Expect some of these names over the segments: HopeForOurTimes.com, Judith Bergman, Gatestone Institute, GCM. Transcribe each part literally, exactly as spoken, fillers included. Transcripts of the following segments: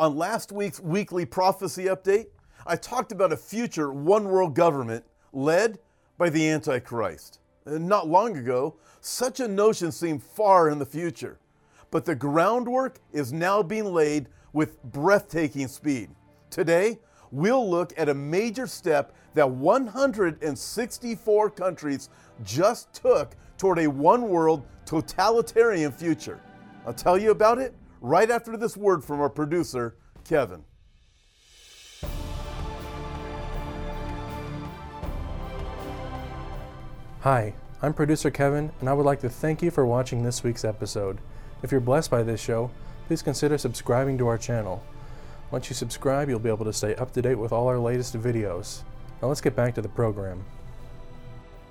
On last week's weekly prophecy update, I talked about a future one-world government led by the Antichrist. Not long ago, such a notion seemed far in the future, but the groundwork is now being laid with breathtaking speed. Today, we'll look at a major step that one hundred sixty-four countries just took toward a one-world totalitarian future. I'll tell you about it right after this word from our producer, Kevin. Hi, I'm producer Kevin, and I would like to thank you for watching this week's episode. If you're blessed by this show, please consider subscribing to our channel. Once you subscribe, you'll be able to stay up to date with all our latest videos. Now let's get back to the program.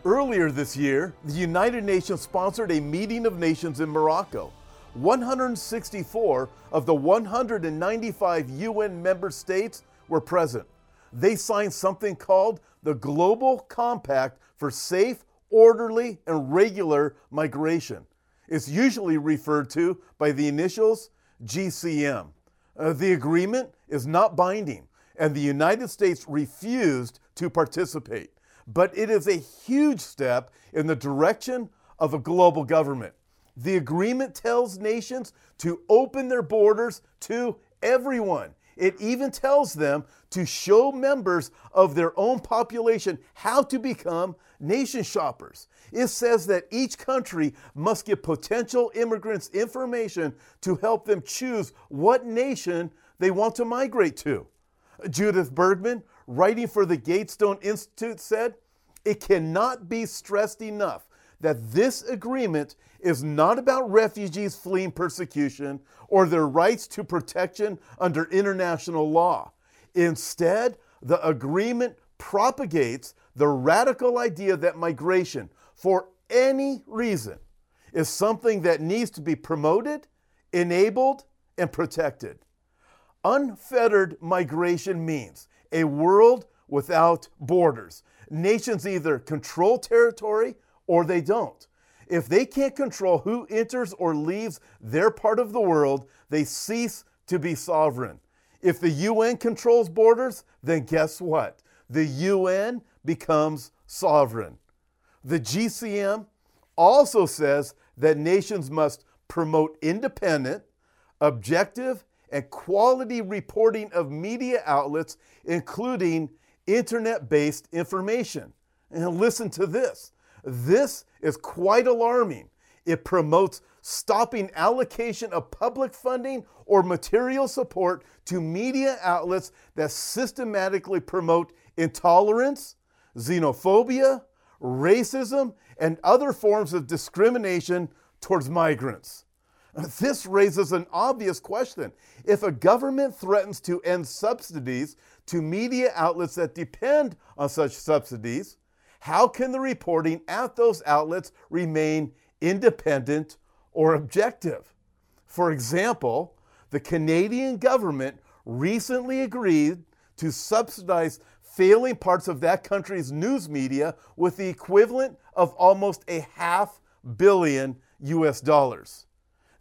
Earlier this year, the United Nations sponsored a meeting of nations in Morocco. one hundred sixty-four of the one hundred ninety-five U N member states were present. They signed something called the Global Compact for Safe, Orderly, and Regular Migration. It's usually referred to by the initials G C M. Uh, the agreement is not binding, and the United States refused to participate. But it is a huge step in the direction of a global government. The agreement tells nations to open their borders to everyone. It even tells them to show members of their own population how to become nation shoppers. It says that each country must give potential immigrants information to help them choose what nation they want to migrate to. Judith Bergman, writing for the Gatestone Institute, said, "It cannot be stressed enough that this agreement is not about refugees fleeing persecution or their rights to protection under international law. Instead, the agreement propagates the radical idea that migration, for any reason, is something that needs to be promoted, enabled, and protected." Unfettered migration means a world without borders. Nations either control territory or they don't. If they can't control who enters or leaves their part of the world, they cease to be sovereign. If the U N controls borders, then guess what? The U N becomes sovereign. The G C M also says that nations must promote independent, objective, and quality reporting of media outlets, including internet-based information. And listen to this. This is quite alarming. It promotes stopping allocation of public funding or material support to media outlets that systematically promote intolerance, xenophobia, racism, and other forms of discrimination towards migrants. This raises an obvious question. If a government threatens to end subsidies to media outlets that depend on such subsidies, how can the reporting at those outlets remain independent or objective? For example, the Canadian government recently agreed to subsidize failing parts of that country's news media with the equivalent of almost a half billion U S dollars.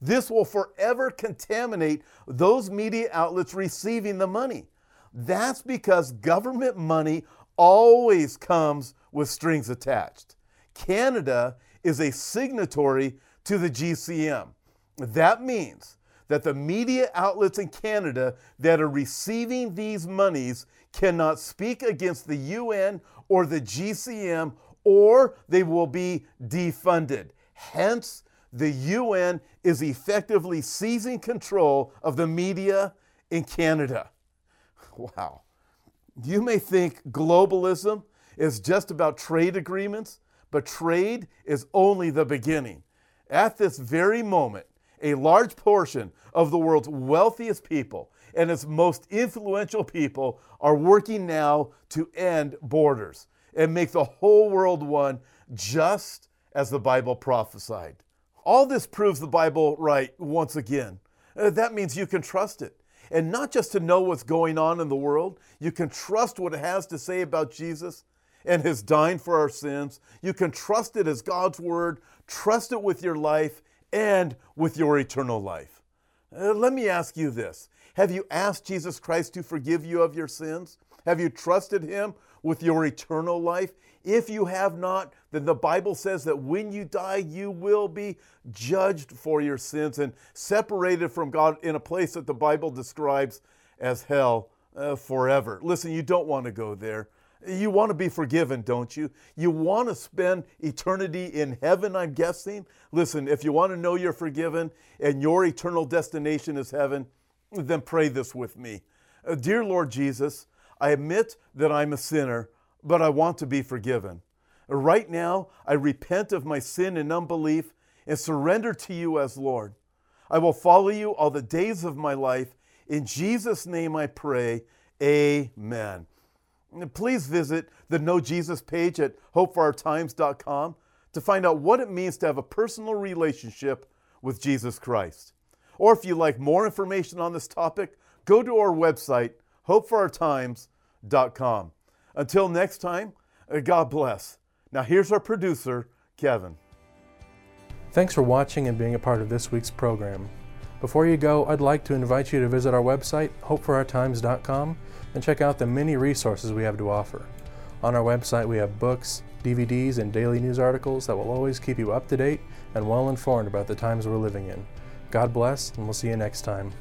This will forever contaminate those media outlets receiving the money. That's because government money always comes with strings attached. Canada is a signatory to the G C M. That means that the media outlets in Canada that are receiving these monies cannot speak against the U N or the G C M, or they will be defunded. Hence, the U N is effectively seizing control of the media in Canada. Wow. You may think globalism is just about trade agreements, but trade is only the beginning. At this very moment, a large portion of the world's wealthiest people and its most influential people are working now to end borders and make the whole world one, just as the Bible prophesied. All this proves the Bible right once again. That means you can trust it. And not just to know what's going on in the world, you can trust what it has to say about Jesus and his dying for our sins. You can trust it as God's word, trust it with your life and with your eternal life. Uh, let me ask you this. Have you asked Jesus Christ to forgive you of your sins? Have you trusted Him with your eternal life? If you have not, then the Bible says that when you die, you will be judged for your sins and separated from God in a place that the Bible describes as hell uh, forever. Listen, you don't want to go there. You want to be forgiven, don't you? You want to spend eternity in heaven, I'm guessing. Listen, if you want to know you're forgiven and your eternal destination is heaven, then pray this with me. Uh, Dear Lord Jesus, I admit that I'm a sinner, but I want to be forgiven. Right now, I repent of my sin and unbelief and surrender to you as Lord. I will follow you all the days of my life. In Jesus' name I pray, amen. Please visit the Know Jesus page at hope for our times dot com to find out what it means to have a personal relationship with Jesus Christ. Or if you'd like more information on this topic, go to our website, hope for our times dot com. Until next time, God bless. Now here's our producer, Kevin. Thanks for watching and being a part of this week's program. Before you go, I'd like to invite you to visit our website, hope for our times dot com, and check out the many resources we have to offer. On our website, we have books, D V Ds, and daily news articles that will always keep you up to date and well informed about the times we're living in. God bless, and we'll see you next time.